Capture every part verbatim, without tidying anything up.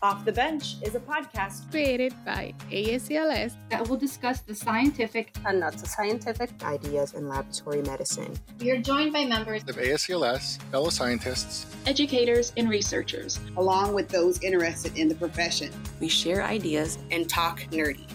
Off the Bench is a podcast created by A S C L S that will discuss the scientific and not so scientific ideas in laboratory medicine. We are joined by members of A S C L S, fellow scientists, educators, and researchers, along with those interested in the profession. We share ideas and talk nerdy.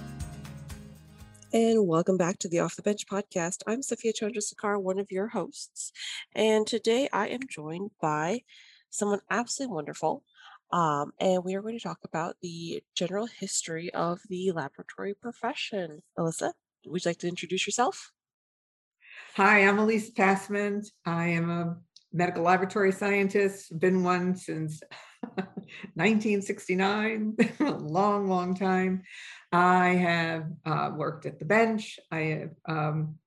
And welcome back to the Off the Bench podcast. I'm Sophia Chandrasekhar, one of your hosts. And today I am joined by someone absolutely wonderful. Um, and we are going to talk about the general history of the laboratory profession. Alyssa, would you like to introduce yourself? Hi, I'm Elise Passmond. I am a medical laboratory scientist, been one since nineteen sixty-nine, a long, long time. I have uh, worked at the bench. I have um,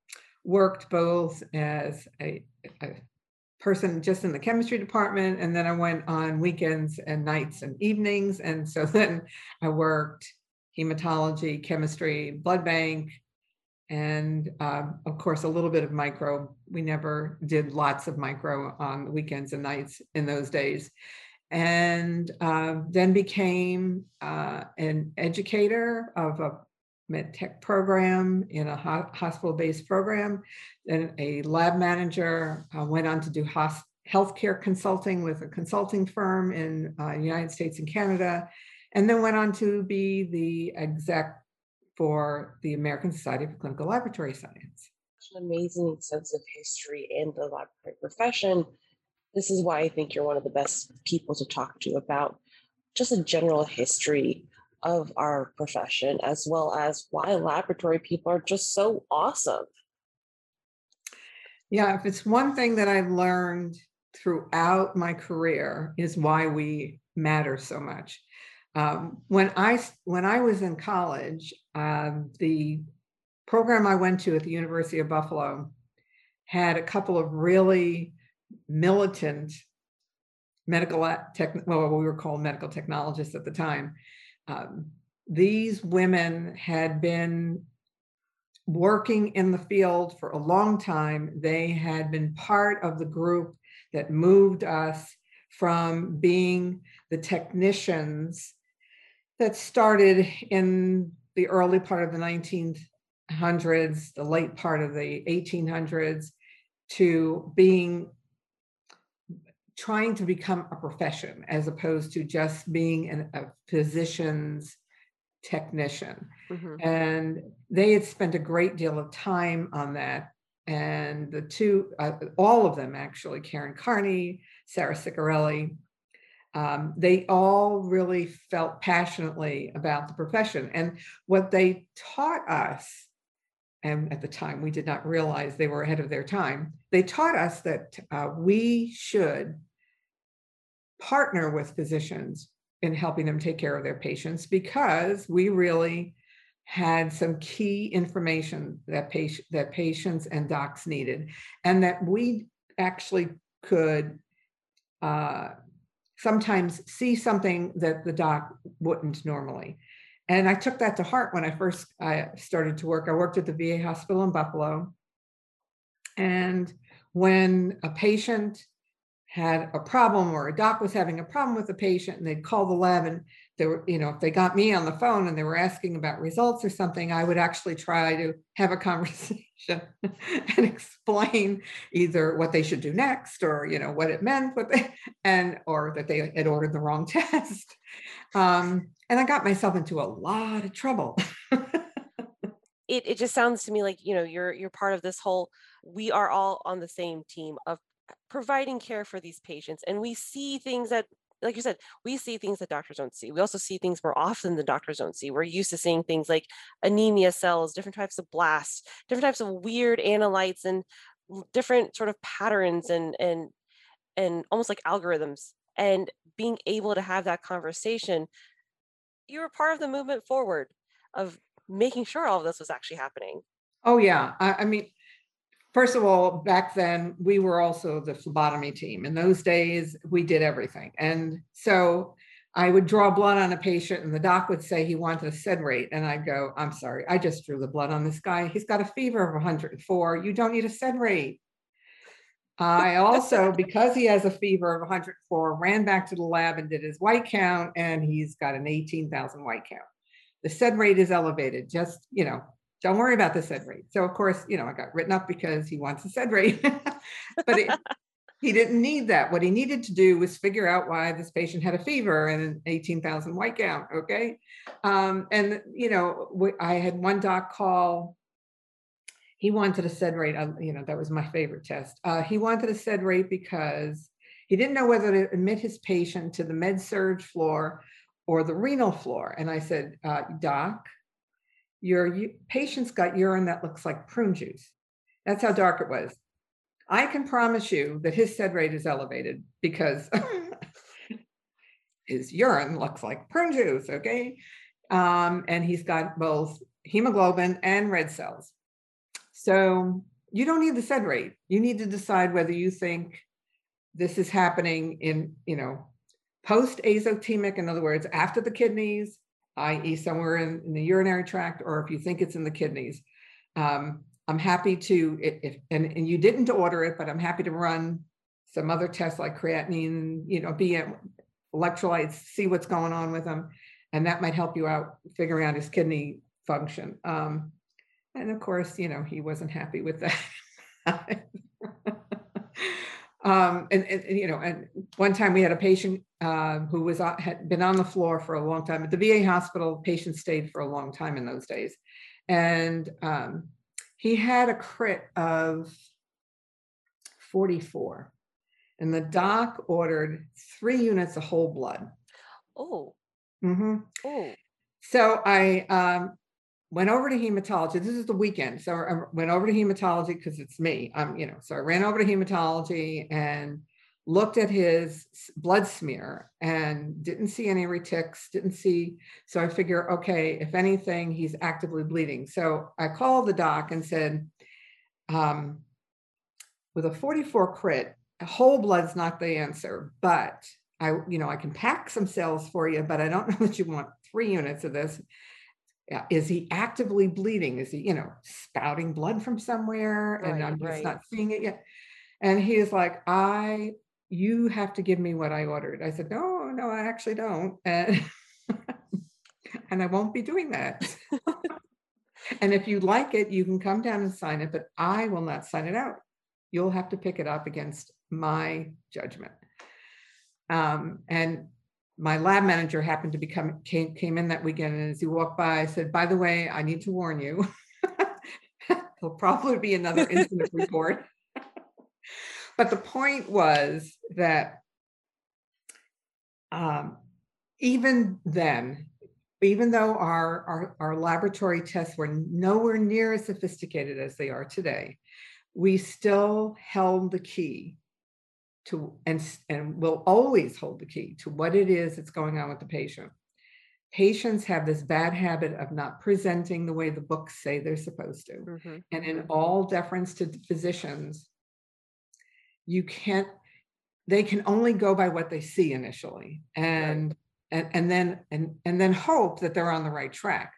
worked both as a, a person just in the chemistry department, and then I went on weekends and nights and evenings. And so then I worked hematology, chemistry, blood bank, and uh, of course, a little bit of micro. We never did lots of micro on the weekends and nights in those days. And uh, then became uh, an educator of a med tech program in a ho- hospital-based program, then a lab manager, uh, went on to do hosp- healthcare consulting with a consulting firm in the uh, United States and Canada, and then went on to be the exec for the American Society for Clinical Laboratory Science. Such an amazing extensive history in the laboratory profession. This is why I think you're one of the best people to talk to about just a general history of our profession, as well as why laboratory people are just so awesome. Yeah, if it's one thing that I've learned throughout my career is why we matter so much. Um, when I when I was in college, uh, the program I went to at the University of Buffalo had a couple of really militant medical tech, well, we were called medical technologists at the time. Um, these women had been working in the field for a long time. They had been part of the group that moved us from being the technicians that started in the early part of the nineteen hundreds, the late part of the eighteen hundreds, to being trying to become a profession as opposed to just being an, a physician's technician. Mm-hmm. And they had spent a great deal of time on that. And the two, uh, all of them actually, Karen Carney, Sarah Ciccarelli, um, they all really felt passionately about the profession. And what they taught us, and at the time we did not realize they were ahead of their time, they taught us that uh, we should partner with physicians in helping them take care of their patients, because we really had some key information that, patient, that patients and docs needed, and that we actually could uh, sometimes see something that the doc wouldn't normally. And I took that to heart when I first I started to work. I worked at the V A hospital in Buffalo. And when a patient had a problem, or a doc was having a problem with a patient, and they'd call the lab, and they were, you know, if they got me on the phone and they were asking about results or something, I would actually try to have a conversation and explain either what they should do next, or, you know, what it meant, what they, and, or that they had ordered the wrong test. Um, and I got myself into a lot of trouble. It it just sounds to me like, you know, you're you're part of this whole, we are all on the same team of providing care for these patients. And we see things that, like you said, we see things that doctors don't see. We also see things more often than doctors don't see. We're used to seeing things like anemia cells, different types of blasts, different types of weird analytes, and different sort of patterns and and and almost like algorithms. And being able to have that conversation, you were part of the movement forward of making sure all of this was actually happening. Oh, yeah. I, I mean, first of all, back then, we were also the phlebotomy team. In those days, we did everything. And so I would draw blood on a patient, and the doc would say he wanted a sed rate. And I go, I'm sorry, I just drew the blood on this guy. He's got a fever of one hundred four. You don't need a sed rate. I also, because he has a fever of one hundred four, ran back to the lab and did his white count, and he's got an eighteen thousand white count. The sed rate is elevated. Just, you know, don't worry about the sed rate. So of course, you know, I got written up because he wants a sed rate, but it, he didn't need that. What he needed to do was figure out why this patient had a fever and an eighteen thousand white count. Okay. Um, and, you know, I had one doc call. He wanted a sed rate, you know, that was my favorite test. Uh, he wanted a sed rate because he didn't know whether to admit his patient to the med surge floor or the renal floor. And I said, uh, Doc, your u- patient's got urine that looks like prune juice. That's how dark it was. I can promise you that his sed rate is elevated because his urine looks like prune juice, okay? Um, and he's got both hemoglobin and red cells. So you don't need the sed rate. You need to decide whether you think this is happening in, you know, post-azotemic, in other words, after the kidneys, that is somewhere in, in the urinary tract, or if you think it's in the kidneys. Um, I'm happy to, it, it, and, and you didn't order it, but I'm happy to run some other tests like creatinine, you know, B M, electrolytes, see what's going on with them. And that might help you out figuring out his kidney function. Um, And of course, you know, he wasn't happy with that. um, and, and, you know, and one time we had a patient uh, who was uh, had been on the floor for a long time. At the V A hospital, patients stayed for a long time in those days. And um, he had a crit of forty-four. And the doc ordered three units of whole blood. Oh. Mm-hmm. Oh. So I... Um, went over to hematology. This is the weekend. So I went over to hematology because it's me. I'm, you know, so I ran over to hematology and looked at his blood smear and didn't see any retics, didn't see. So I figure, okay, if anything, he's actively bleeding. So I called the doc and said, um, with a forty-four crit, whole blood's not the answer, but I, you know, I can pack some cells for you, but I don't know that you want three units of this. Is he actively bleeding? Is he, you know, spouting blood from somewhere? Right, and I'm just right. not seeing it yet. And he is like, I, you have to give me what I ordered. I said, no, no, I actually don't. And, and I won't be doing that. And if you like it, you can come down and sign it, but I will not sign it out. You'll have to pick it up against my judgment. Um, and my lab manager happened to become, came, came in that weekend. And as he walked by, I said, by the way, I need to warn you, there'll probably be another incident report. But the point was that um, even then, even though our, our, our laboratory tests were nowhere near as sophisticated as they are today, we still held the key to, and, and will always hold the key to what it is that's going on with the patient. Patients have this bad habit of not presenting the way the books say they're supposed to. Mm-hmm. And in all deference to physicians, you can't, they can only go by what they see initially and, right. and, and then, and, and then hope that they're on the right track.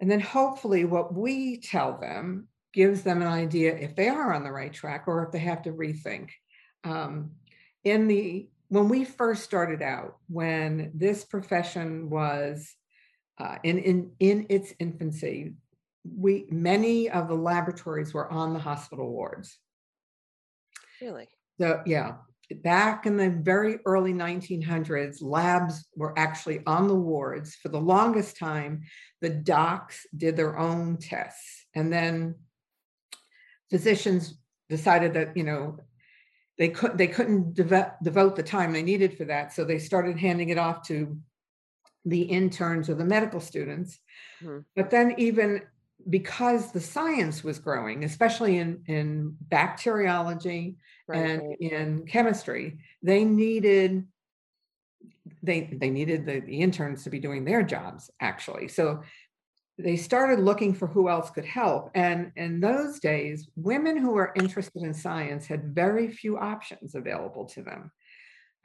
And then hopefully what we tell them gives them an idea if they are on the right track or if they have to rethink. Um, in the when we first started out, when this profession was uh, in in in its infancy, we many of the laboratories were on the hospital wards. Really? So yeah, back in the very early nineteen hundreds, labs were actually on the wards. For the longest time, the docs did their own tests, and then physicians decided that, you know, they could they couldn't devo- devote the time they needed for that, so they started handing it off to the interns or the medical students. Mm-hmm. But then, even because the science was growing, especially in in bacteriology right. and in chemistry, they needed they they needed the, the interns to be doing their jobs actually. So they started looking for who else could help. And in those days, women who were interested in science had very few options available to them.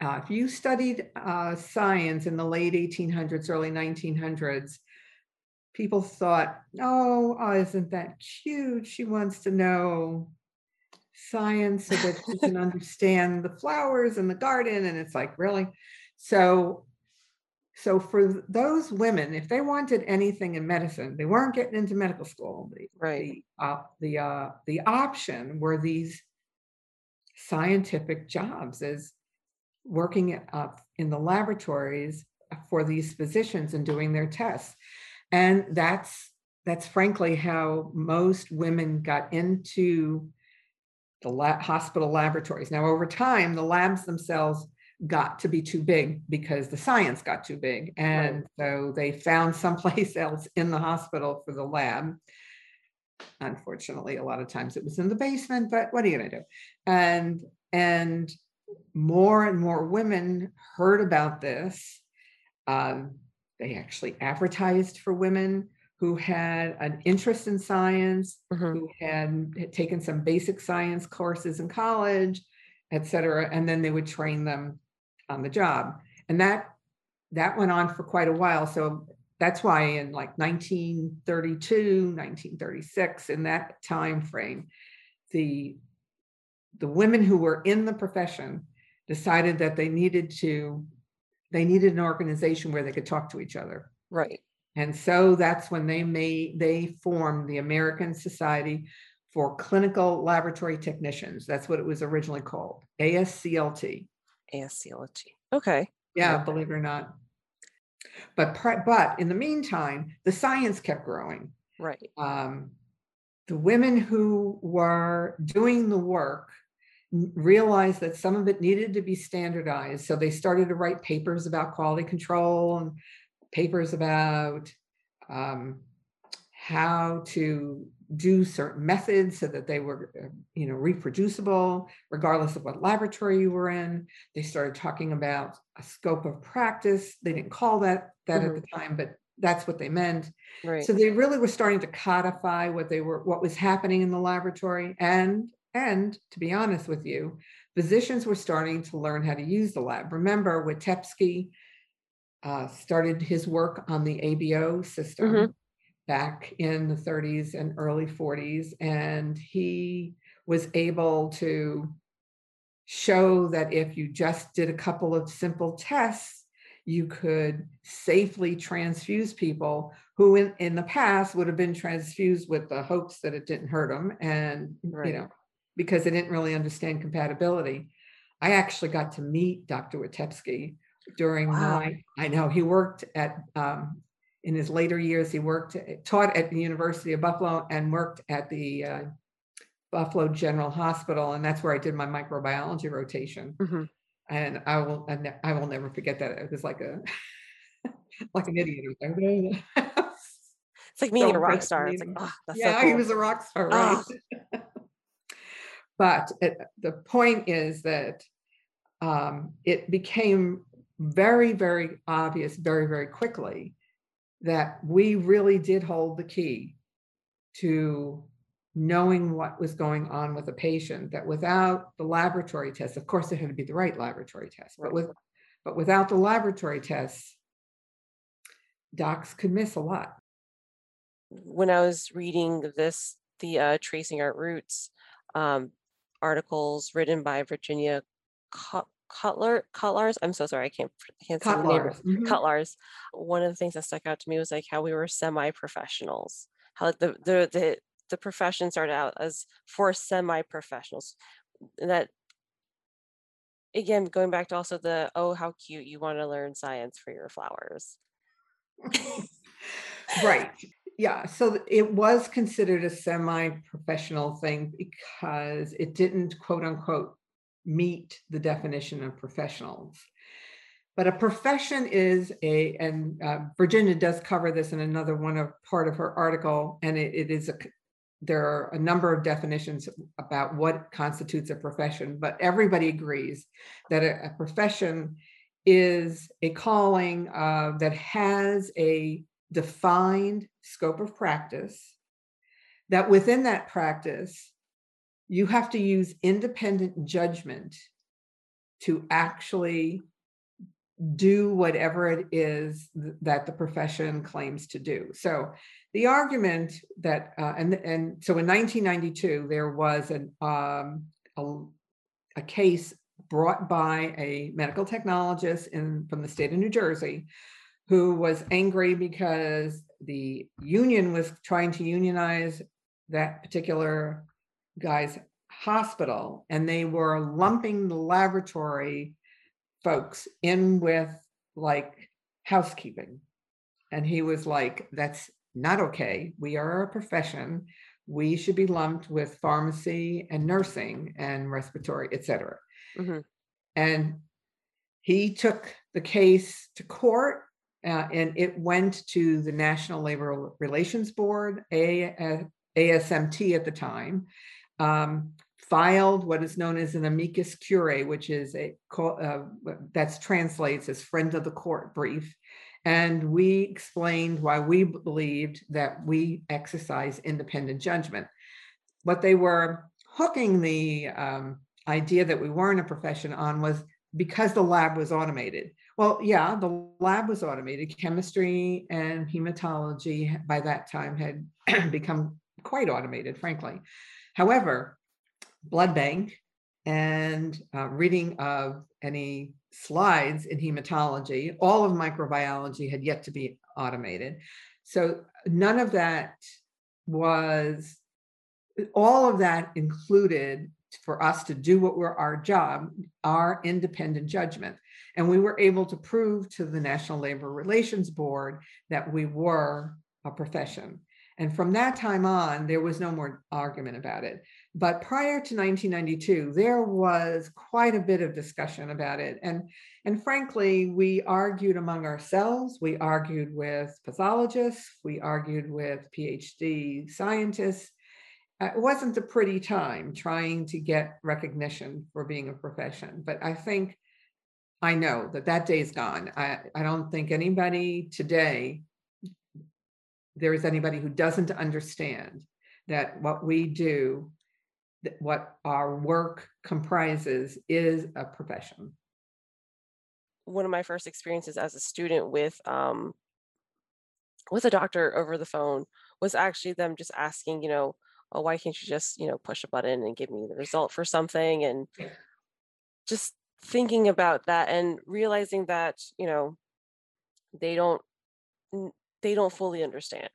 Uh, if you studied uh, science in the late eighteen hundreds, early nineteen hundreds, people thought, oh, oh, isn't that cute? She wants to know science so that she can understand the flowers and the garden. And it's like, really? So, so for those women, if they wanted anything in medicine, they weren't getting into medical school. The, right. The, uh, the, uh, the option were these scientific jobs, as working up in the laboratories for these physicians and doing their tests. And that's, that's frankly how most women got into the la- hospital laboratories. Now, over time, the labs themselves got to be too big because the science got too big. And right. so they found someplace else in the hospital for the lab. Unfortunately, a lot of times it was in the basement, but what are you going to do? And, and more and more women heard about this. Um, they actually advertised for women who had an interest in science, mm-hmm. who had, had taken some basic science courses in college, et cetera. And then they would train them on the job. And that, that went on for quite a while. So that's why in like nineteen thirty-two, nineteen thirty-six, in that time frame, the, the women who were in the profession decided that they needed to, they needed an organization where they could talk to each other. Right. And so that's when they made, they formed the American Society for Clinical Laboratory Technicians. That's what it was originally called, A S C L T. A S C L T. Okay. Yeah, okay. Believe it or not. But but in the meantime, the science kept growing. Right. Um, the women who were doing the work realized that some of it needed to be standardized. So they started to write papers about quality control and papers about um, how to do certain methods so that they were, you know, reproducible, regardless of what laboratory you were in. They started talking about a scope of practice. They didn't call that that mm-hmm. at the time, but that's what they meant. Right. So they really were starting to codify what they were, what was happening in the laboratory. And, and to be honest with you, physicians were starting to learn how to use the lab. Remember, Witebski Uh, started his work on the A B O system mm-hmm. back in the thirties and early forties. And he was able to show that if you just did a couple of simple tests, you could safely transfuse people who in, in the past would have been transfused with the hopes that it didn't hurt them. And, right. you know, because they didn't really understand compatibility. I actually got to meet Doctor Witebski during wow. my, I know he worked at, um, in his later years, he worked, taught at the University of Buffalo and worked at the uh, Buffalo General Hospital. And that's where I did my microbiology rotation. Mm-hmm. And I will, I will never forget that. It was like a, like an idiot. It's like me so and a rock star. It's like, oh, that's yeah, so cool. He was a rock star, right? Oh. But it, the point is that um, it became very, very obvious, very, very quickly that we really did hold the key to knowing what was going on with a patient, that without the laboratory tests, of course it had to be the right laboratory test, but with, but without the laboratory tests, docs could miss a lot. When I was reading this, the uh, Tracing Our Roots um, articles written by Virginia Cup, Cutler, Cutlars, I'm so sorry, I can't, I can't say the name. Mm-hmm. Cutlars. One of the things that stuck out to me was like how we were semi-professionals. How the the the, the profession started out as for semi-professionals. And that again, going back to also the oh, how cute you want to learn science for your flowers. Right. Yeah. So it was considered a semi-professional thing because it didn't quote unquote meet the definition of professionals. But a profession is a, and uh, Virginia does cover this in another one of part of her article, and it, it is a, there are a number of definitions about what constitutes a profession, but everybody agrees that a, a profession is a calling uh, that has a defined scope of practice, that within that practice, you have to use independent judgment to actually do whatever it is that the profession claims to do. So The argument that, uh, and, and so in nineteen ninety-two, there was an, um, a, a case brought by a medical technologist in, from the state of New Jersey, who was angry because the union was trying to unionize that particular guy's hospital, and they were lumping the laboratory folks in with like housekeeping. And he was like, that's not okay. We are a profession. We should be lumped with pharmacy and nursing and respiratory, et cetera. Mm-hmm. And he took the case to court, uh, and it went to the National Labor Relations Board, A S M T at the time, um, filed what is known as an amicus curiae, which is a uh, that's translates as friend of the court brief. And we explained why we believed that we exercise independent judgment. What they were hooking the um, idea that we weren't a profession on was because the lab was automated. Well, yeah, the lab was automated. Chemistry and hematology by that time had become quite automated, frankly. However, blood bank and uh, reading of any slides in hematology, all of microbiology had yet to be automated. So none of that was, all of that included for us to do what were our job, our independent judgment. And we were able to prove to the National Labor Relations Board that we were a profession. And from that time on, there was no more argument about it. But prior to nineteen ninety-two, there was quite a bit of discussion about it. And, and frankly, we argued among ourselves. We argued with pathologists. We argued with PhD scientists. It wasn't a pretty time trying to get recognition for being a profession. But I think, I know that that day's gone. I, I don't think anybody today there is anybody who doesn't understand that what we do, that what our work comprises is a profession. One of my first experiences as a student with, um, with a doctor over the phone was actually them just asking, you know, oh, why can't you just, you know, push a button and give me the result for something? And just thinking about that and realizing that, you know, they don't, they don't fully understand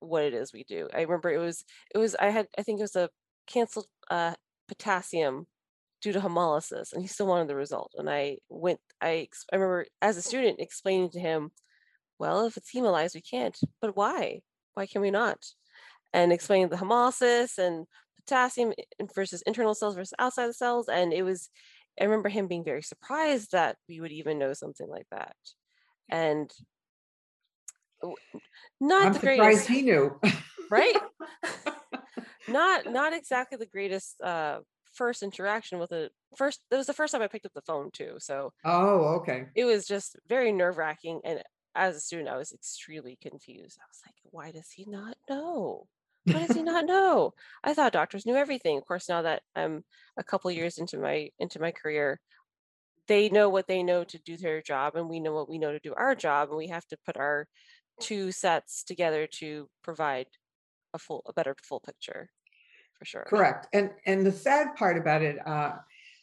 what it is we do. I remember it was, it was, I had, I think it was a canceled uh, potassium due to hemolysis, and he still wanted the result. And I went, I, I remember as a student explaining to him, well, if it's hemolyzed, we can't, but why? Why can we not? And explaining the hemolysis and potassium versus internal cells versus outside the cells. And it was, I remember him being very surprised that we would even know something like that. And not I'm the greatest, surprised he knew. Right? not not exactly the greatest uh first interaction with a first that was the first time I picked up the phone too, so oh okay it was just very nerve-wracking. And as a student I was extremely confused. I was like, why does he not know? Why does he not know? I thought doctors knew everything. Of course, now that I'm a couple years into my into my career, they know what they know to do their job, and we know what we know to do our job, and we have to put our two sets together to provide a full, a better full picture, for sure. Correct. And and the sad part about it, uh,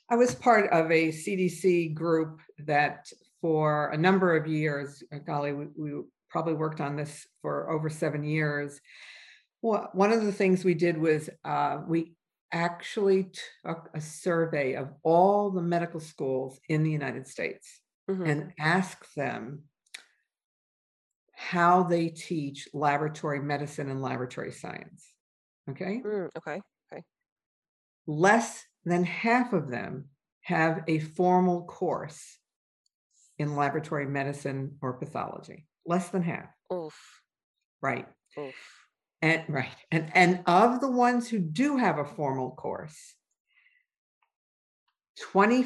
I was part of a C D C group that for a number of years, golly, we, we probably worked on this for over seven years. Well, one of the things we did was uh, we actually took a survey of all the medical schools in the United States, mm-hmm. and asked them how they teach laboratory medicine and laboratory science. Okay. Mm, okay. Okay. Less than half of them have a formal course in laboratory medicine or pathology. Less than half. Oof. Right. Oof. And right. And, and of the ones who do have a formal course, twenty,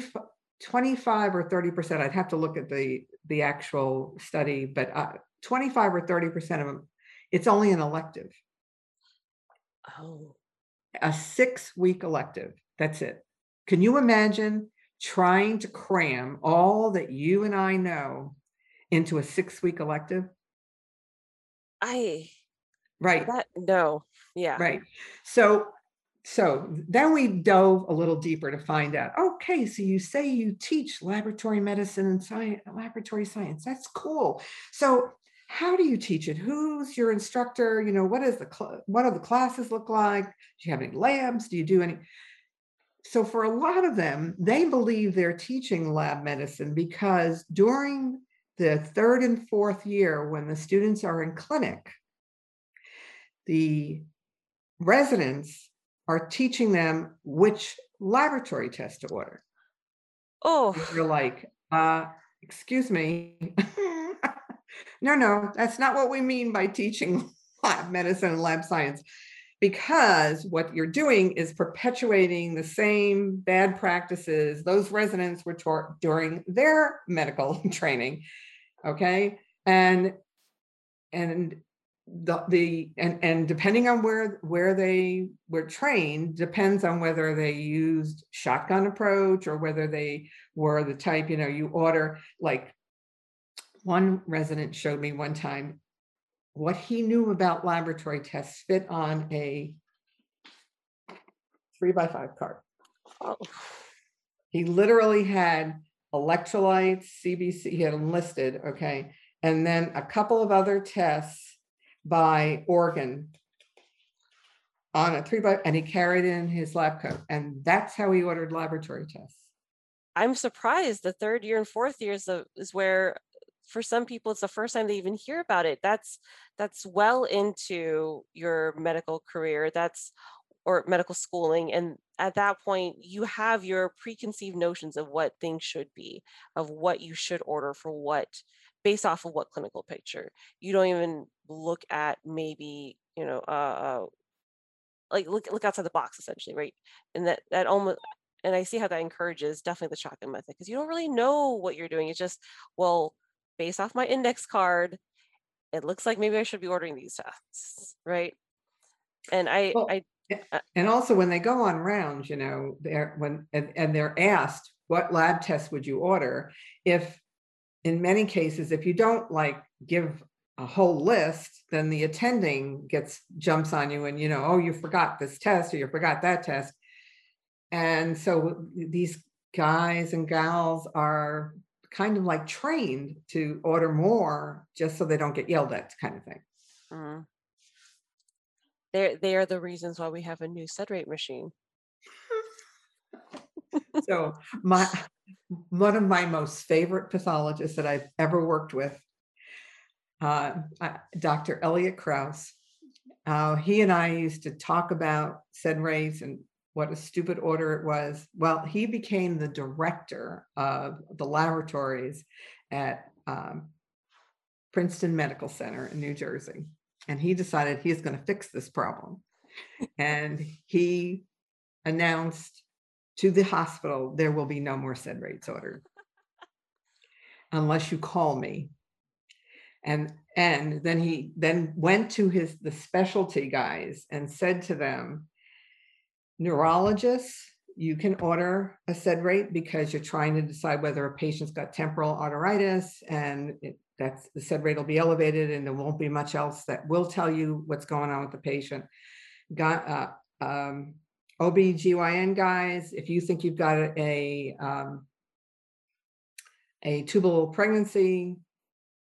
twenty-five or thirty percent, I'd have to look at the, the actual study, but uh, twenty-five or thirty percent of them, it's only an elective. Oh. A six-week elective. That's it. Can you imagine trying to cram all that you and I know into a six-week elective? I Right. That, no. Yeah. Right. So, so then we dove a little deeper to find out, okay, so you say you teach laboratory medicine and science, laboratory science. That's cool. So how do you teach it? Who's your instructor? You know, what is the, cl- what do the classes look like? Do you have any labs? Do you do any? So for a lot of them, they believe they're teaching lab medicine because during the third and fourth year, when the students are in clinic, the residents are teaching them which laboratory test to order. Oh, and you're like, uh, excuse me. No, no, that's not what we mean by teaching lab medicine and lab science, because what you're doing is perpetuating the same bad practices those residents were taught during their medical training. Okay. And, and the, the, and, and depending on where, where they were trained depends on whether they used shotgun approach or whether they were the type, you know, you order like. One resident showed me one time what he knew about laboratory tests fit on a three by five card. Oh. He literally had electrolytes, C B C, he had them listed, okay, and then a couple of other tests by organ on a three by, and he carried in his lab coat, and that's how he ordered laboratory tests. I'm surprised the third year and fourth year is, the, is where. For some people, it's the first time they even hear about it. That's that's well into your medical career, that's or medical schooling. And at that point, you have your preconceived notions of what things should be, of what you should order for what, based off of what clinical picture. You don't even look at maybe, you know, uh, like look look outside the box essentially, right? And that that almost. And I see how that encourages definitely the shotgun method because you don't really know what you're doing. It's just well. Based off my index card, it looks like maybe I should be ordering these tests, right? And I, well, I, I and also when they go on rounds, you know, they're when and, and they're asked what lab tests would you order. If, in many cases, if you don't like give a whole list, then the attending gets jumps on you and you know, oh, you forgot this test or you forgot that test, and so these guys and gals are. Kind of like trained to order more just so they don't get yelled at kind of thing. Mm. They're, they are the reasons why we have a new sed rate machine. So my one of my most favorite pathologists that I've ever worked with, uh, Doctor Elliot Krauss, uh, he and I used to talk about sed rates and what a stupid order it was. Well, he became the director of the laboratories at um, Princeton Medical Center in New Jersey. And he decided he's going to fix this problem. And he announced to the hospital, there will be no more sed rates ordered unless you call me. And and then he then went to his the specialty guys and said to them, neurologists, you can order a sed rate because you're trying to decide whether a patient's got temporal arteritis and it, that's the sed rate will be elevated and there won't be much else that will tell you what's going on with the patient. Got, uh, um, O B G Y N guys, if you think you've got a, um, a tubal pregnancy,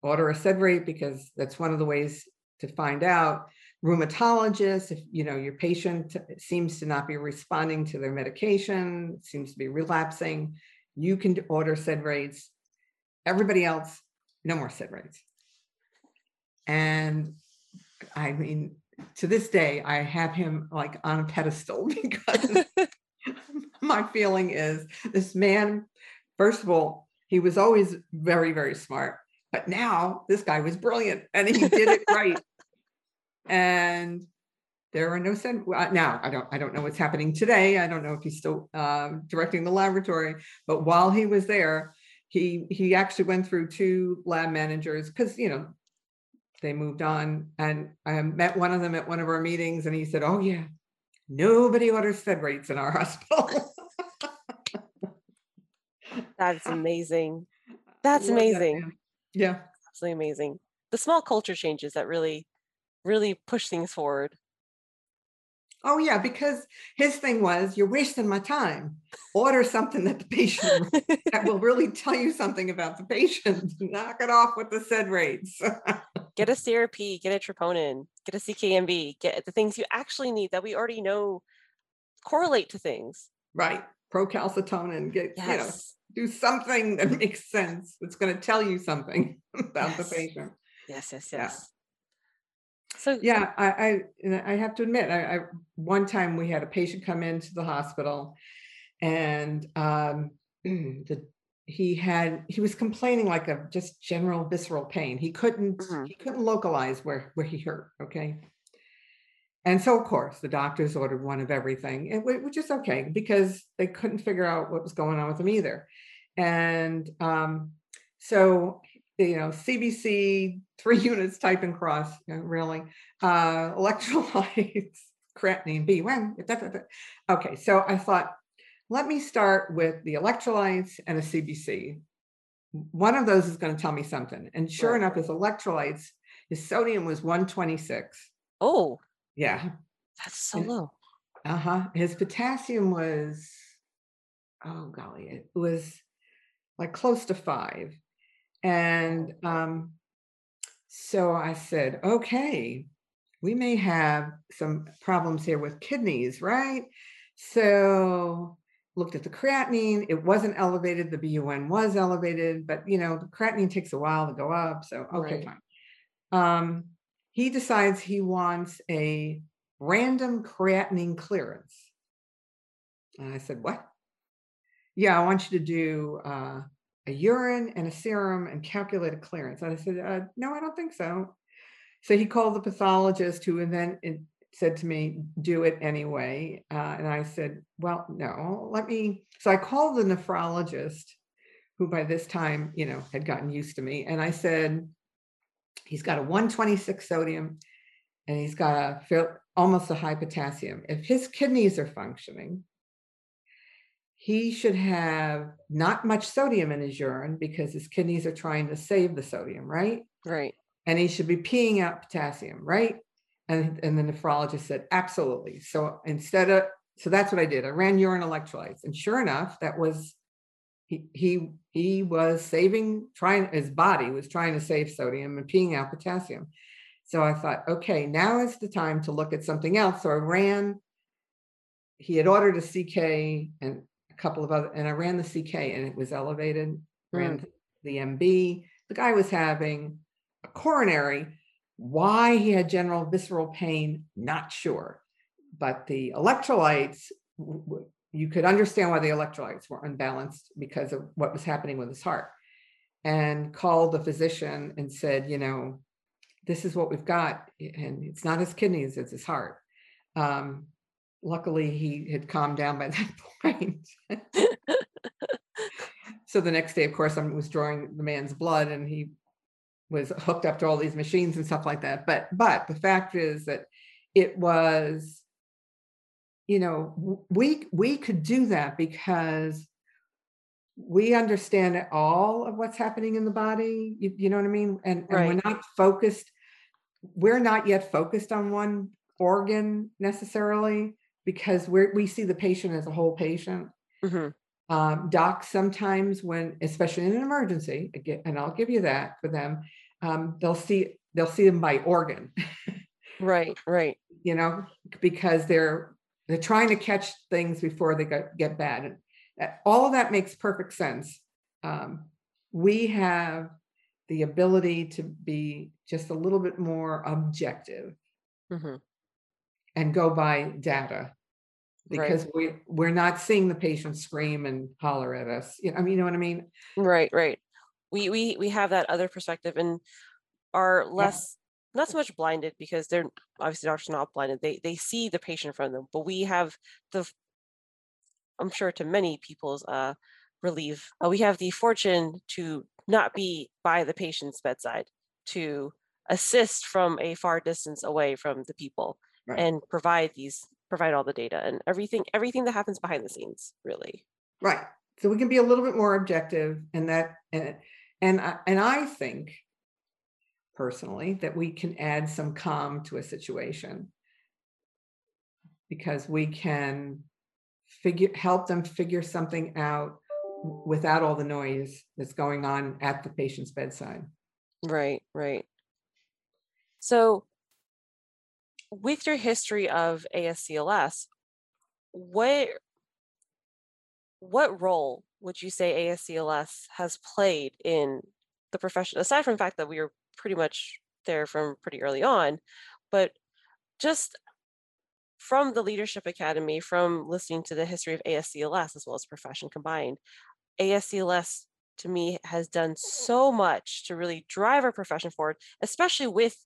order a sed rate because that's one of the ways to find out. Rheumatologists, if you know your patient seems to not be responding to their medication, seems to be relapsing, you can order sed rates. Everybody else, no more sed rates. And I mean, to this day, I have him like on a pedestal because my feeling is this man, first of all, he was always very, very smart, but now this guy was brilliant and he did it right. And there are no sed now. I don't. I don't know what's happening today. I don't know if he's still uh, directing the laboratory. But while he was there, he he actually went through two lab managers because you know they moved on. And I met one of them at one of our meetings, and he said, "Oh yeah, nobody orders sed rates in our hospital." That's amazing. That's amazing. That, yeah, absolutely amazing. The small culture changes that really. really push things forward. Oh, yeah, because his thing was, you're wasting my time. Order something that the patient that will really tell you something about the patient. Knock it off with the S A I D rates. Get a C R P, get a troponin, get a C K M B, get the things you actually need that we already know correlate to things. Right. Procalcitonin, get, yes. you know, do something that makes sense. That's going to tell you something about yes. the patient. Yes, yes, yes. Yeah. So yeah, I, I I have to admit, I, I one time we had a patient come into the hospital, and um, the, he had he was complaining like a just general visceral pain. He couldn't mm-hmm. he couldn't localize where where he hurt. Okay, and so of course the doctors ordered one of everything, and which is okay because they couldn't figure out what was going on with him either, and um, so. You know, C B C, three units, type and cross, you know, really, uh, electrolytes, creatinine, B one. Da, da, da. Okay, so I thought, let me start with the electrolytes and a C B C. One of those is going to tell me something. And sure right. enough, his electrolytes, his sodium was one twenty-six. Oh, yeah, that's so and, low. Uh huh. His potassium was, oh golly, it was like close to five. And um, so I said, okay, we may have some problems here with kidneys, right? So looked at the creatinine, it wasn't elevated, the B U N was elevated, but you know, the creatinine takes a while to go up. So, okay, right. fine. Um, he decides he wants a random creatinine clearance. And I said, what? Yeah, I want you to do, uh, a urine and a serum and calculate a clearance. And I said, uh, no, I don't think so. So he called the pathologist who then said to me, do it anyway. Uh, and I said, well, no, let me. So I called the nephrologist who by this time, you know, had gotten used to me. And I said, he's got a one twenty-six sodium and he's got a almost a high potassium. If his kidneys are functioning, he should have not much sodium in his urine because his kidneys are trying to save the sodium, right? Right. And he should be peeing out potassium, right? And, and the nephrologist said, absolutely. So instead of, so that's what I did. I ran urine electrolytes. And sure enough, that was, he, he, he was saving, trying, his body was trying to save sodium and peeing out potassium. So I thought, okay, now is the time to look at something else. So I ran, he had ordered a C K and couple of other, and I ran the C K and it was elevated, ran mm. the M B. The guy was having a coronary, why he had general visceral pain, not sure. But the electrolytes, you could understand why the electrolytes were unbalanced because of what was happening with his heart. And called the physician and said, you know, this is what we've got. And it's not his kidneys, it's his heart. Um, Luckily, he had calmed down by that point. So the next day, of course, I was drawing the man's blood and he was hooked up to all these machines and stuff like that. But but the fact is that it was, you know, we we could do that because we understand all of what's happening in the body. You, you know what I mean? And, and right. we're not focused. We're not yet focused on one organ necessarily, because we we see the patient as a whole patient. Mm-hmm. Um, docs sometimes, when especially in an emergency, again, and I'll give you that for them, um, they'll see they'll see them by organ, right, right. You know, because they're they're trying to catch things before they get get bad. And all of that makes perfect sense. Um, we have the ability to be just a little bit more objective. Mm-hmm. And go by data, because right. we we're not seeing the patient scream and holler at us. You know, I mean, you know what I mean? Right, right. We we we have that other perspective and are less yeah. not so much blinded, because they're obviously doctors are not blinded. They they see the patient in front of them, but we have the, I'm sure to many people's uh relief, uh, we have the fortune to not be by the patient's bedside, to assist from a far distance away from the people. Right. And provide these, provide all the data and everything, everything that happens behind the scenes, really. Right. So we can be a little bit more objective, and that, and and I, and I think personally, that we can add some calm to a situation, because we can figure, help them figure something out without all the noise that's going on at the patient's bedside. Right, right. So with your history of A S C L S, what, what role would you say A S C L S has played in the profession, aside from the fact that we were pretty much there from pretty early on, but just from the Leadership Academy, from listening to the history of A S C L S as well as profession combined, A S C L S to me has done so much to really drive our profession forward, especially with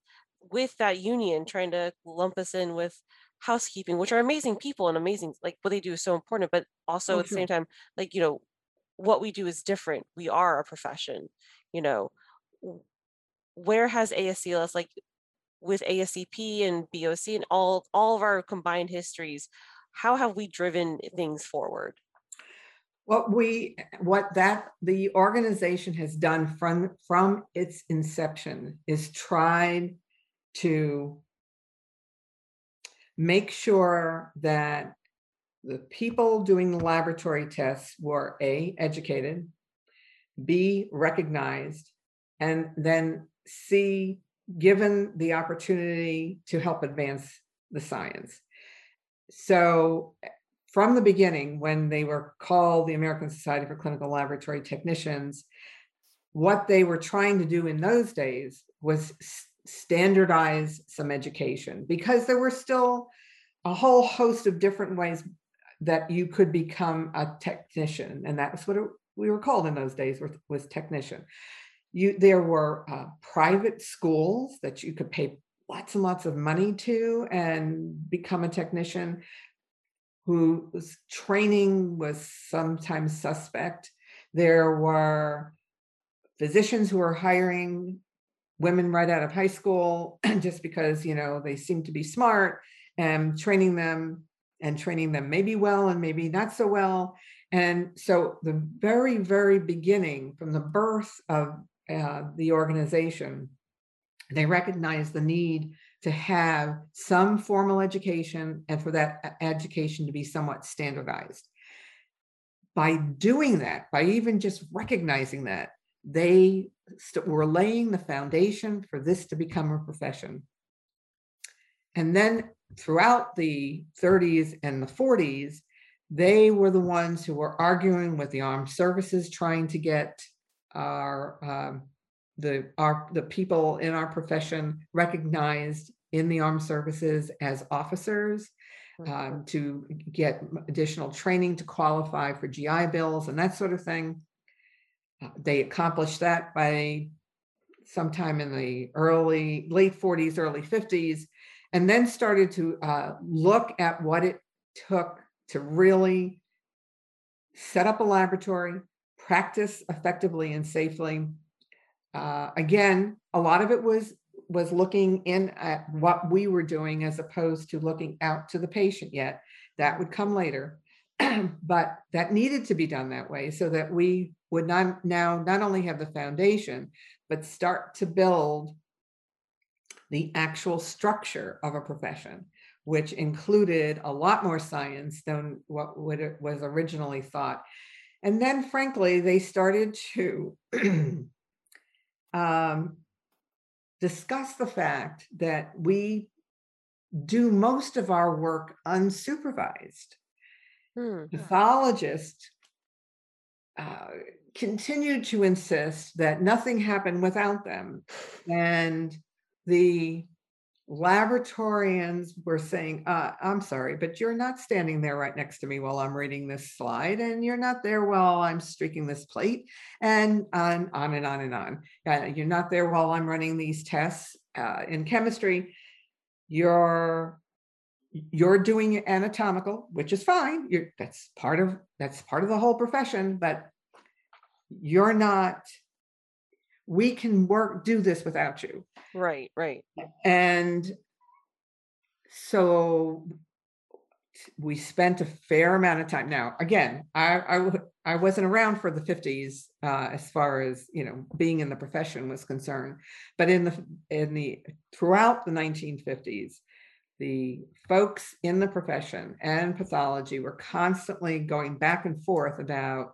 with that union trying to lump us in with housekeeping, which are amazing people and amazing, like what they do is so important, but also mm-hmm. at the same time, like, you know, what we do is different. We are a profession, you know. Where has A S C L S, like with A S C P and B O C and all, all of our combined histories, how have we driven things forward? What we, what that the organization has done from, from its inception is tried to make sure that the people doing the laboratory tests were A, educated, B, recognized, and then C, given the opportunity to help advance the science. So from the beginning, when they were called the American Society for Clinical Laboratory Technicians, what they were trying to do in those days was standardize some education, because there were still a whole host of different ways that you could become a technician. And that's what it, we were called in those days, was technician. You, there were uh, private schools that you could pay lots and lots of money to and become a technician, whose training was sometimes suspect. There were physicians who were hiring women right out of high school just because, you know, they seemed to be smart, and training them and training them maybe well and maybe not so well. And so the very, very beginning, from the birth of Uh, the organization, they recognize the need to have some formal education and for that education to be somewhat standardized. By doing that, by even just recognizing that, they st- were laying the foundation for this to become a profession. And then throughout the thirties and the forties, they were the ones who were arguing with the armed services, trying to get Our um, the our the people in our profession recognized in the armed services as officers, um, to get additional training to qualify for G I bills and that sort of thing. Uh, they accomplished that by sometime in the early late forties, early fifties, and then started to uh, look at what it took to really set up a laboratory, practice effectively and safely. Uh, again, a lot of it was, was looking in at what we were doing as opposed to looking out to the patient yet. That would come later, but that needed to be done that way so that we would not now not only have the foundation, but start to build the actual structure of a profession, which included a lot more science than what would, was originally thought. And then, frankly, they started to um, discuss the fact that we do most of our work unsupervised. Hmm. Pathologists uh, continued to insist that nothing happened without them. And the laboratorians were saying, uh, I'm sorry, but you're not standing there right next to me while I'm reading this slide, and you're not there while I'm streaking this plate, and on, on and on and on. Uh, you're not there while I'm running these tests uh, in chemistry. You're you're doing anatomical, which is fine. You're, that's part of that's part of the whole profession, but you're not. We can work, do this without you. Right, right. And so we spent a fair amount of time. Now, again, I, I, I wasn't around for the fifties uh, as far as, you know, being in the profession was concerned, but in the, in the, throughout the nineteen fifties, the folks in the profession and pathology were constantly going back and forth about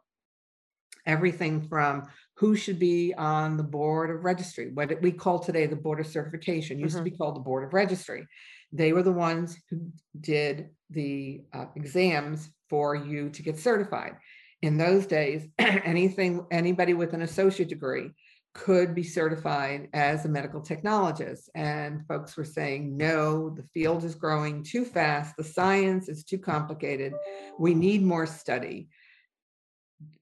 everything from who should be on the board of registry, what we call today the board of certification, used mm-hmm. to be called the board of registry. They were the ones who did the uh, exams for you to get certified. In those days, anything, anybody with an associate degree could be certified as a medical technologist. And folks were saying, no, the field is growing too fast. The science is too complicated. We need more study.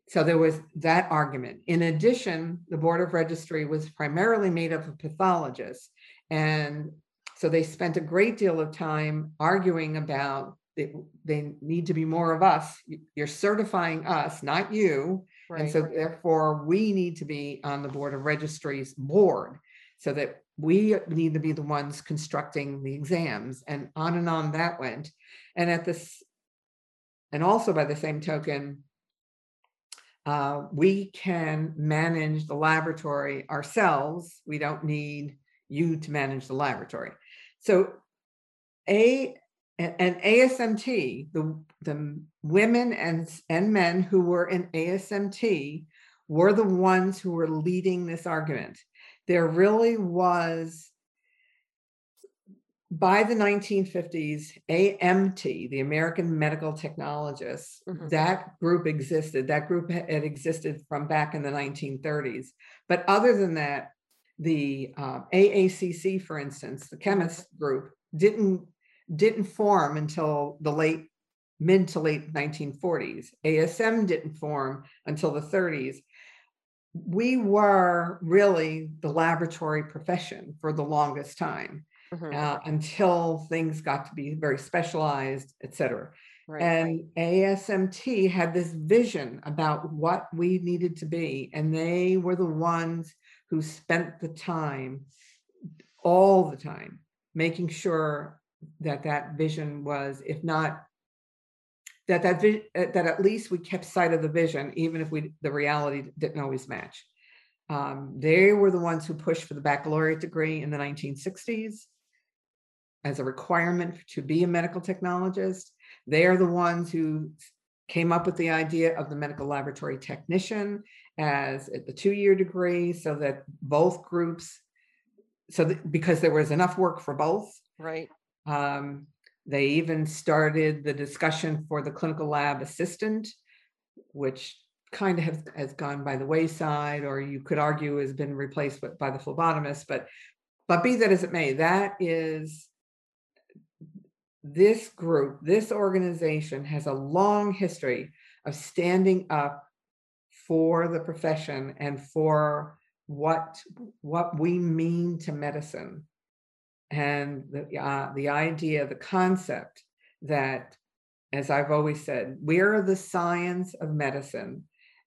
So there was that argument. In addition, the Board of Registry was primarily made up of pathologists. And so they spent a great deal of time arguing about they, they need to be more of us. You're certifying us, not you. Right. And so therefore we need to be on the Board of Registry's board so that we need to be the ones constructing the exams, and on and on that went. And at this, and also by the same token, uh, we can manage the laboratory ourselves. We don't need you to manage the laboratory. So a and A S M T, the, the women and, and men who were in A S M T were the ones who were leading this argument. There really was, by the nineteen fifties, A M T, the American Medical Technologists, mm-hmm. that group existed. That group had existed from back in the nineteen thirties. But other than that, the uh, A A C C, for instance, the chemists group, didn't didn't form until the late, mid to late nineteen forties. A S M didn't form until the thirties. We were really the laboratory profession for the longest time, mm-hmm. uh, until things got to be very specialized, et cetera. Right. And A S M T had this vision about what we needed to be, and they were the ones who spent the time, all the time, making sure that that vision was, if not, that that that at least we kept sight of the vision, even if we the reality didn't always match. Um, they were the ones who pushed for the baccalaureate degree in the nineteen sixties as a requirement to be a medical technologist. They are the ones who came up with the idea of the medical laboratory technician as the two-year degree, so that both groups, so that, because there was enough work for both. Right. Um, they even started the discussion for the clinical lab assistant, which kind of has, has gone by the wayside, or you could argue has been replaced by the phlebotomist, but, but be that as it may, that is, this group, this organization has a long history of standing up for the profession and for what, what we mean to medicine. And the, uh, the idea, the concept that, as I've always said, we're the science of medicine,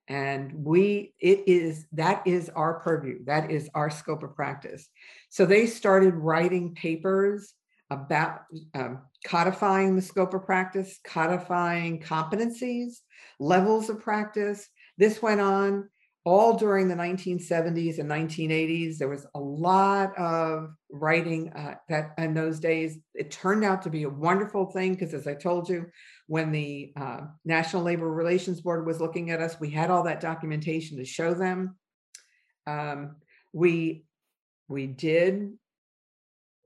and we, it is, that is our purview, that is our scope of practice. So they started writing papers about um, codifying the scope of practice, codifying competencies, levels of practice. This went on all during the nineteen seventies and nineteen eighties. There was a lot of writing uh, that in those days. It turned out to be a wonderful thing because, as I told you, when the uh, National Labor Relations Board was looking at us, we had all that documentation to show them. Um, we, we did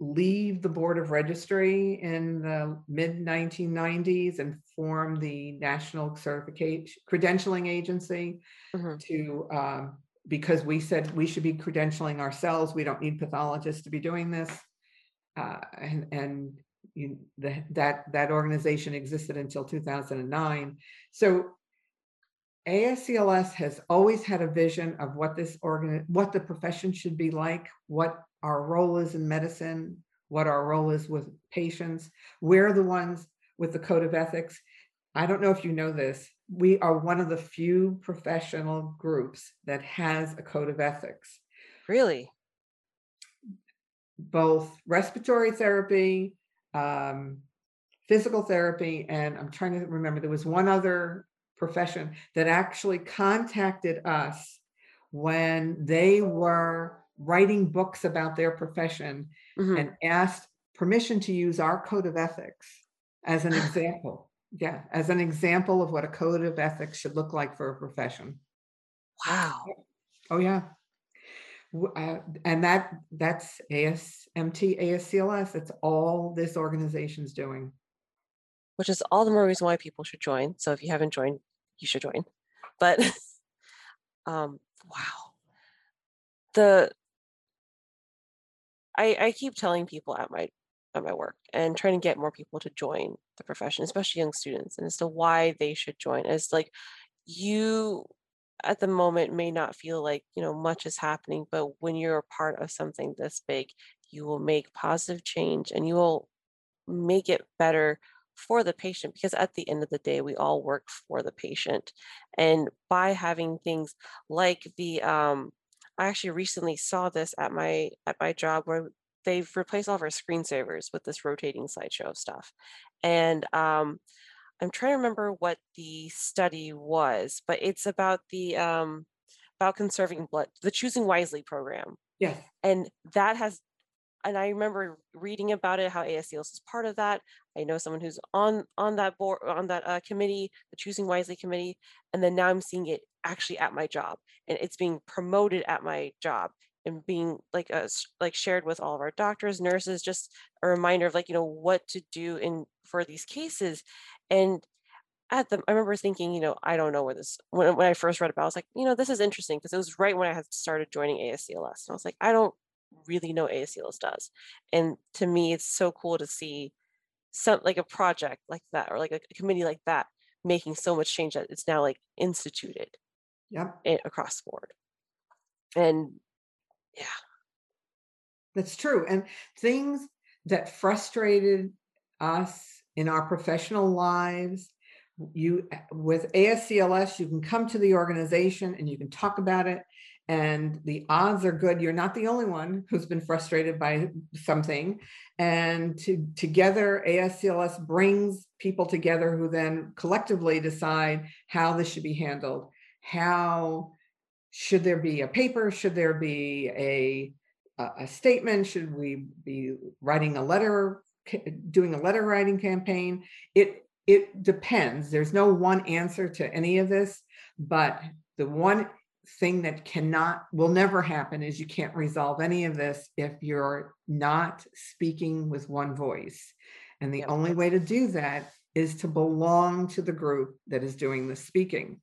leave the Board of Registry in the mid nineteen nineties and form the National Certification Credentialing Agency, mm-hmm. to um, because we said we should be credentialing ourselves. We don't need pathologists to be doing this, uh, and and you, the, that that organization existed until two thousand nine. So A S C L S has always had a vision of what this organ, what the profession should be like, what our role is in medicine, what our role is with patients. We're the ones with the code of ethics. I don't know if you know this, we are one of the few professional groups that has a code of ethics. Really? Both respiratory therapy, um, physical therapy, and I'm trying to remember, there was one other profession that actually contacted us when they were writing books about their profession, mm-hmm. and asked permission to use our code of ethics as an example. Yeah, as an example of what a code of ethics should look like for a profession. Wow. Oh, yeah. Uh, and that that's A S M T, A S C L S. That's all this organization's doing. Which is all the more reason why people should join. So if you haven't joined, you should join. But um, wow. The I, I keep telling people at my at my work and trying to get more people to join the profession, especially young students, and as to why they should join. It's like, you at the moment may not feel like, you know, much is happening, but when you're a part of something this big, you will make positive change and you will make it better for the patient, because at the end of the day, we all work for the patient. And by having things like the, um, I actually recently saw this at my, at my job, where they've replaced all of our screensavers with this rotating slideshow of stuff. And, um, I'm trying to remember what the study was, but it's about the um, about conserving blood, the Choosing Wisely program. Yes. And that has, and I remember reading about it, how A S C L S is part of that. I know someone who's on on that board, on that uh, committee, the Choosing Wisely committee, and then now I'm seeing it actually at my job, and it's being promoted at my job and being like a, like shared with all of our doctors, nurses, just a reminder of like, you know, what to do in for these cases. And at the, I remember thinking, you know, I don't know where this, when, when I first read about it, I was like, you know, this is interesting, because it was right when I had started joining A S C L S. And I was like, I don't really know what A S C L S does. And to me, it's so cool to see some, like a project like that, or like a, a committee like that, making so much change that it's now like instituted, yep, in, across the board. And yeah, that's true. And things that frustrated us in our professional lives, you with A S C L S, you can come to the organization and you can talk about it, and the odds are good you're not the only one who's been frustrated by something. And to, together, A S C L S brings people together who then collectively decide how this should be handled. How should there be a paper? Should there be a, a statement? Should we be writing a letter? Doing a letter writing campaign? It it depends. There's no one answer to any of this, but the one thing that cannot, will never happen is you can't resolve any of this if you're not speaking with one voice. And the only way to do that is to belong to the group that is doing the speaking.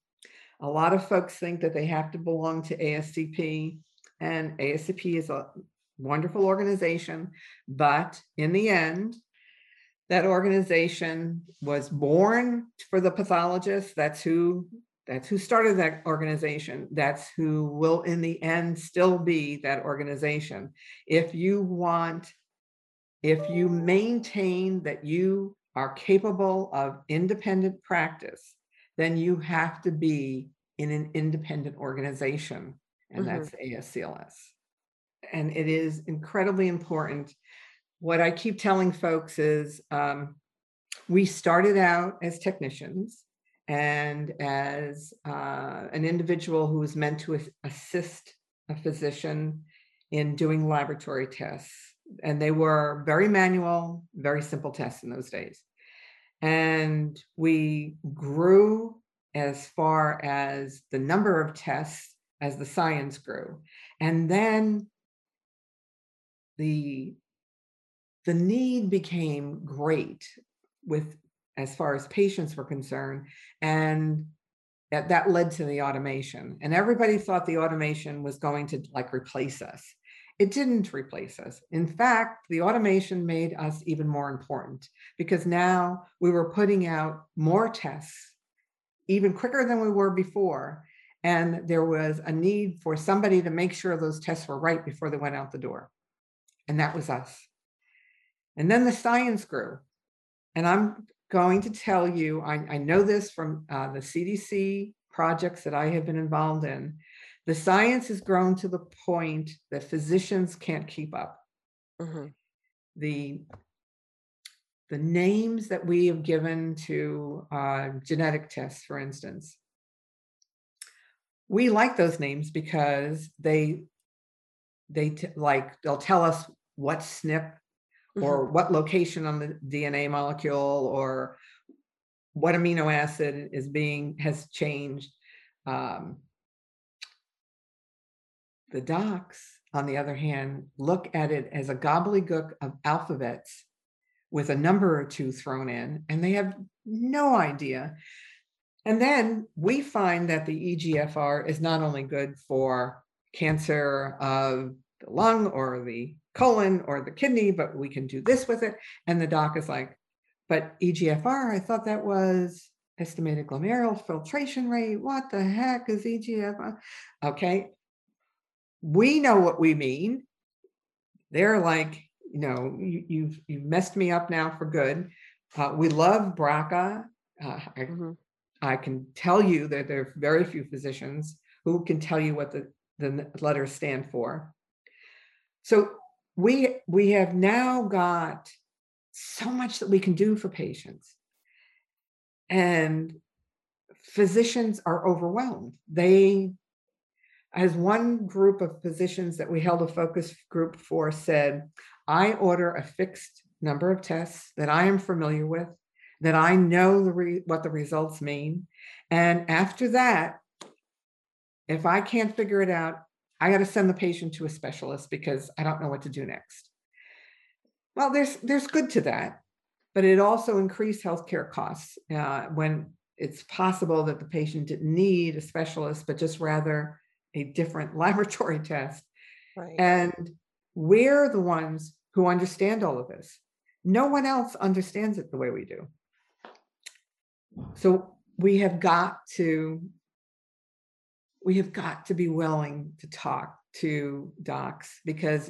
A lot of folks think that they have to belong to A S C P, and A S C P is a wonderful organization, but in the end, that organization was born for the pathologist. That's who, that's who started that organization. That's who will, in the end, still be that organization. If you want, if you maintain that you are capable of independent practice, then you have to be in an independent organization, and mm-hmm. that's A S C L S. And it is incredibly important. What I keep telling folks is um, we started out as technicians and as uh, an individual who was meant to assist a physician in doing laboratory tests. And they were very manual, very simple tests in those days. And we grew as far as the number of tests as the science grew. And then The, the need became great with, as far as patients were concerned, and that, that led to the automation. And everybody thought the automation was going to like replace us. It didn't replace us. In fact, the automation made us even more important, because now we were putting out more tests even quicker than we were before. And there was a need for somebody to make sure those tests were right before they went out the door. And that was us. And then the science grew. And I'm going to tell you, I, I know this from uh, the C D C projects that I have been involved in. The science has grown to the point that physicians can't keep up. Mm-hmm. The, the names that we have given to uh, genetic tests, for instance. We like those names because they, they t- like, they'll tell us what S N P or mm-hmm. what location on the D N A molecule or what amino acid is being, has changed. Um, the docs, on the other hand, look at it as a gobbledygook of alphabets with a number or two thrown in, and they have no idea. And then we find that the E G F R is not only good for cancer of the lung or the colon or the kidney, but we can do this with it. And the doc is like, but E G F R, I thought that was estimated glomerular filtration rate. What the heck is E G F R? Okay. We know what we mean. They're like, you know, you, you've, you've messed me up now for good. Uh, we love B R C A. Uh, I, mm-hmm. I can tell you that there are very few physicians who can tell you what the, the letters stand for. So we, we have now got so much that we can do for patients. And physicians are overwhelmed. They, as one group of physicians that we held a focus group for said, I order a fixed number of tests that I am familiar with, that I know the re- what the results mean. And after that, if I can't figure it out, I got to send the patient to a specialist because I don't know what to do next. Well, there's there's good to that, but it also increased healthcare costs uh, when it's possible that the patient didn't need a specialist, but just rather a different laboratory test. Right. And we're the ones who understand all of this. No one else understands it the way we do. So we have got to, we have got to be willing to talk to docs, because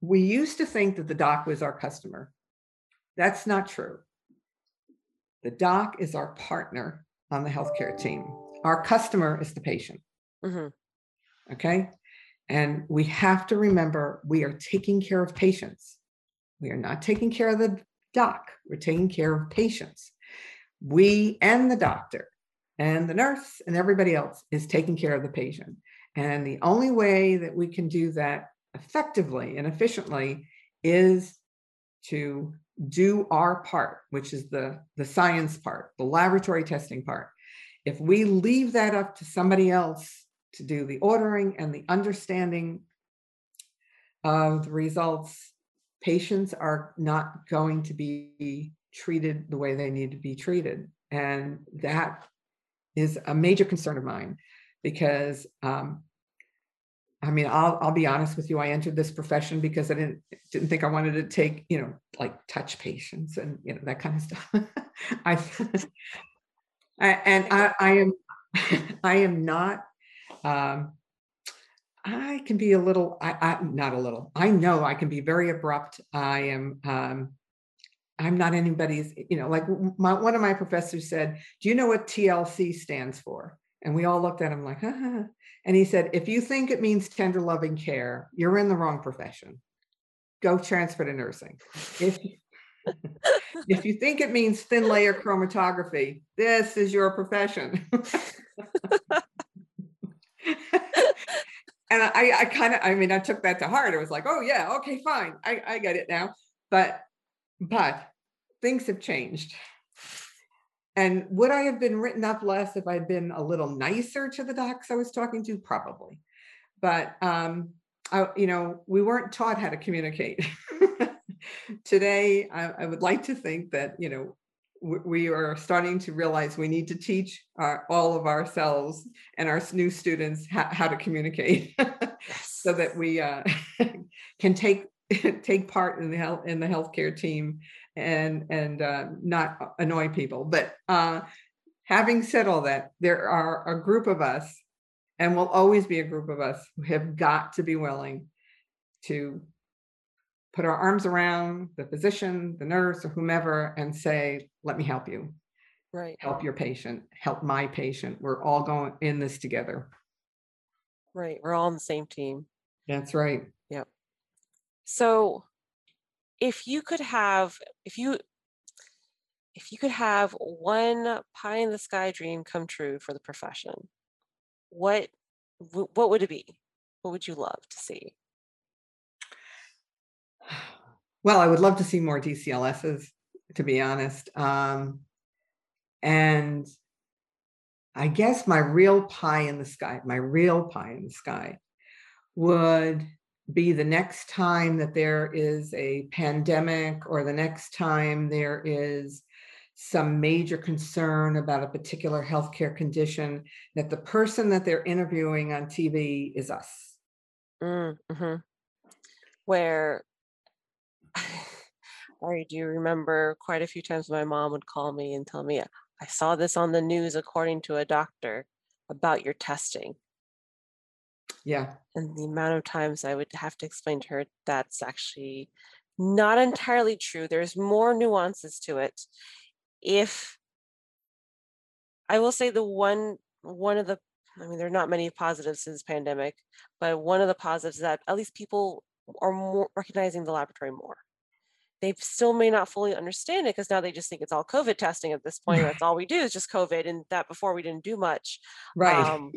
we used to think that the doc was our customer. That's not true. The doc is our partner on the healthcare team. Our customer is the patient. Mm-hmm. Okay? And we have to remember we are taking care of patients. We are not taking care of the doc. We're taking care of patients. We and the doctor and the nurse and everybody else is taking care of the patient. And the only way that we can do that effectively and efficiently is to do our part, which is the, the science part, the laboratory testing part. If we leave that up to somebody else to do the ordering and the understanding of the results, patients are not going to be treated the way they need to be treated. And that is a major concern of mine because, um, I mean, I'll, I'll be honest with you. I entered this profession because I didn't, didn't think I wanted to take, you know, like touch patients and, you know, that kind of stuff. I And I, I am, I am not, um, I can be a little, I, I not a little, I know I can be very abrupt. I am, um, I'm not anybody's, you know, like my, one of my professors said, do you know what T L C stands for? And we all looked at him like, ah. And he said, if you think it means tender loving care, you're in the wrong profession. Go transfer to nursing. If If you think it means thin layer chromatography, this is your profession. And I, I kind of, I mean, I took that to heart. It was like, oh yeah, okay, fine. I, I get it now. But, but things have changed. And would I have been written up less if I'd been a little nicer to the docs I was talking to? Probably. But, um, I, you know, we weren't taught how to communicate. Today, I, I would like to think that, you know, we, we are starting to realize we need to teach our, all of ourselves and our new students how, how to communicate, so that we uh, can take take part in the health in the healthcare team and and uh, not annoy people. But uh, having said all that, there are a group of us, and will always be a group of us who have got to be willing to put our arms around the physician, the nurse, or whomever, and say, let me help you. Right. Help your patient, help my patient. We're all going in this together. Right. We're all on the same team. That's right. Yep. So if you could have, if you, if you could have one pie in the sky dream come true for the profession, what, what would it be? What would you love to see? Well, I would love to see more D C L Ss, to be honest. Um, and I guess my real pie in the sky, my real pie in the sky would be the next time that there is a pandemic, or the next time there is some major concern about a particular healthcare condition, that the person that they're interviewing on T V is us. Mm-hmm. Where I do remember quite a few times my mom would call me and tell me, I saw this on the news, according to a doctor, about your testing. Yeah. And the amount of times I would have to explain to her that's actually not entirely true. There's more nuances to it. If I will say the one, one of the, I mean, there are not many positives in this pandemic, but one of the positives is that at least people are more recognizing the laboratory more. They still may not fully understand it because now they just think it's all COVID testing at this point. That's all we do is just COVID, and that before we didn't do much. Right. Um,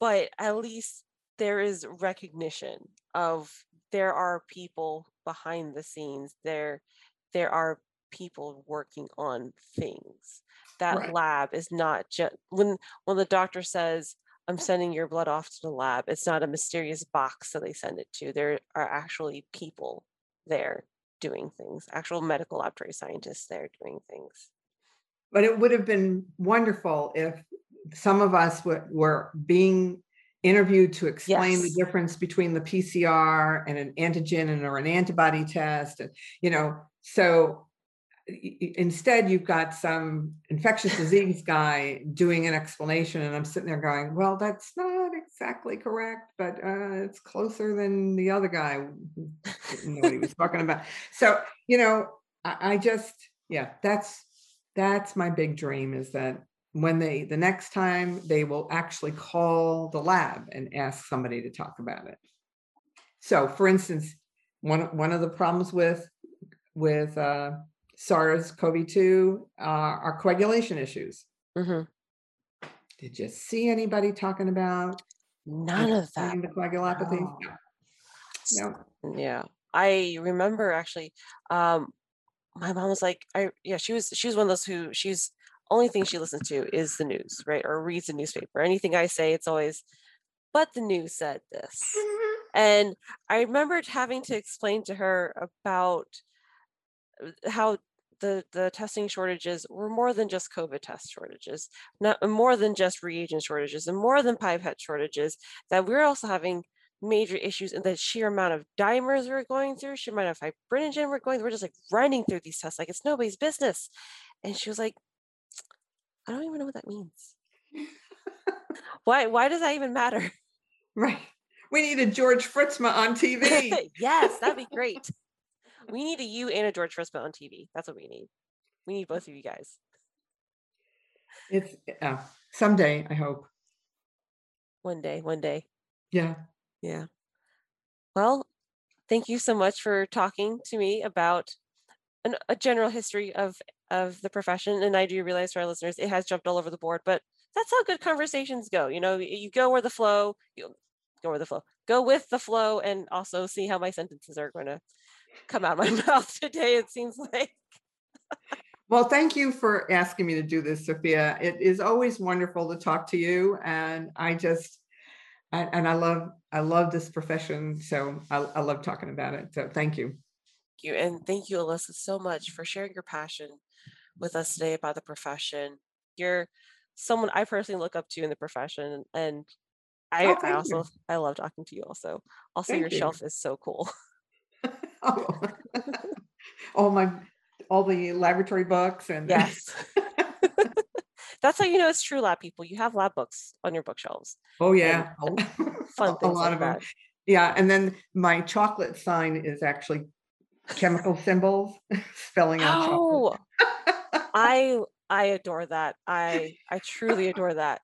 but at least there is recognition of there are people behind the scenes. There, there are people working on things. That right. Lab is not just when when the doctor says, I'm sending your blood off to the lab, it's not a mysterious box that they send it to. There are actually people there doing things, actual medical laboratory scientists there doing things. But it would have been wonderful if some of us were, were being interviewed to explain yes. the difference between the P C R and an antigen and or an antibody test. And, you know, so instead you've got some infectious disease guy doing an explanation, and I'm sitting there going, well, that's not exactly correct, but uh, it's closer than the other guy who didn't know what he was talking about. So, you know, I, I just, yeah, that's, that's my big dream, is that when they, the next time they will actually call the lab and ask somebody to talk about it. So for instance, one, one of the problems with, with, uh, SARS-C o V two uh, are coagulation issues. Mm-hmm. Did you see anybody talking about none of that? The coagulopathy? No. No. No. Yeah, I remember actually. Um, my mom was like, "I yeah." She was she was one of those who she's only thing she listens to is the news, right? Or reads the newspaper. Anything I say, it's always, but the news said this. And I remembered having to explain to her about how the the testing shortages were more than just COVID test shortages, not more than just reagent shortages, and more than pipette shortages, that we're also having major issues in the sheer amount of dimers we're going through, sheer amount of fibrinogen we're going through. We're just like running through these tests like it's nobody's business. And she was like, I don't even know what that means. why why does that even matter? Right. We need a George Fritzma on T V. Yes, that'd be great. We need a you and a George Fritzma on T V. That's what we need. We need both of you guys. It's uh, someday, I hope. One day, one day. Yeah. Yeah. Well, thank you so much for talking to me about an, a general history of, of the profession. And I do realize for our listeners, it has jumped all over the board, but that's how good conversations go. You know, you go where the flow, you go where the flow, go with the flow, and also see how my sentences are going to come out of my mouth today, it seems like. Well, thank you for asking me to do this, Sophia. It is always wonderful to talk to you, and I just I, and I love I love this profession, so I, I love talking about it. So thank you. Thank you, and thank you, Alyssa, so much for sharing your passion with us today about the profession. You're someone I personally look up to in the profession, and I, oh, I also you. I love talking to you. Also, also thank your you. Shelf is so cool. Oh, all my, all the laboratory books and yes, that's how you know it's true lab people. You have lab books on your bookshelves. Oh yeah, and, and fun a lot like of that. Them. Yeah, and then my chocolate sign is actually chemical symbols spelling out. Oh, I I adore that. I I truly adore that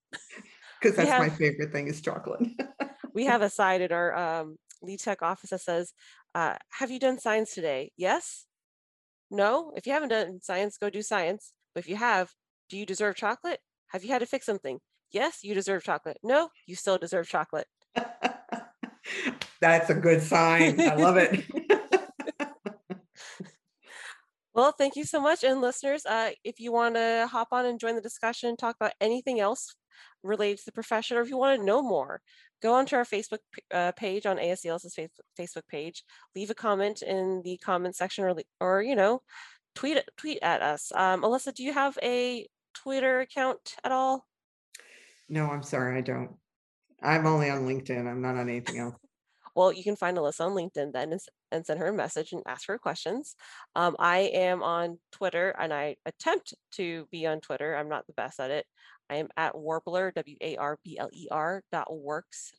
because that's have, my favorite thing is chocolate. We have a sign at our um, LeadTech office that says Uh, have you done science today? Yes? No? If you haven't done science, go do science. But if you have, do you deserve chocolate? Have you had to fix something? Yes, you deserve chocolate. No, you still deserve chocolate. That's a good sign. I love it. Well, thank you so much. And listeners, uh, if you want to hop on and join the discussion, talk about anything else related to the profession, or if you want to know more, go onto our Facebook uh, page, on A S C L S's Facebook page, leave a comment in the comment section, or, or you know, tweet tweet at us. Um, Alyssa, do you have a Twitter account at all? No, I'm sorry, I don't. I'm only on LinkedIn. I'm not on anything else. Well, you can find Alyssa on LinkedIn then and, and send her a message and ask her questions. Um, I am on Twitter, and I attempt to be on Twitter. I'm not the best at it. I am at Warbler, W A R B L E R dot works.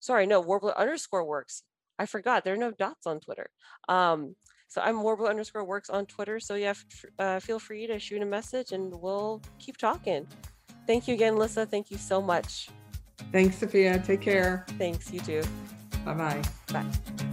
Sorry, no, Warbler underscore works. I forgot. There are no dots on Twitter. Um, so I'm Warbler underscore works on Twitter. So yeah, f- uh, feel free to shoot a message and we'll keep talking. Thank you again, Alyssa. Thank you so much. Thanks, Sophia. Take care. Thanks, you too. Bye-bye. Bye.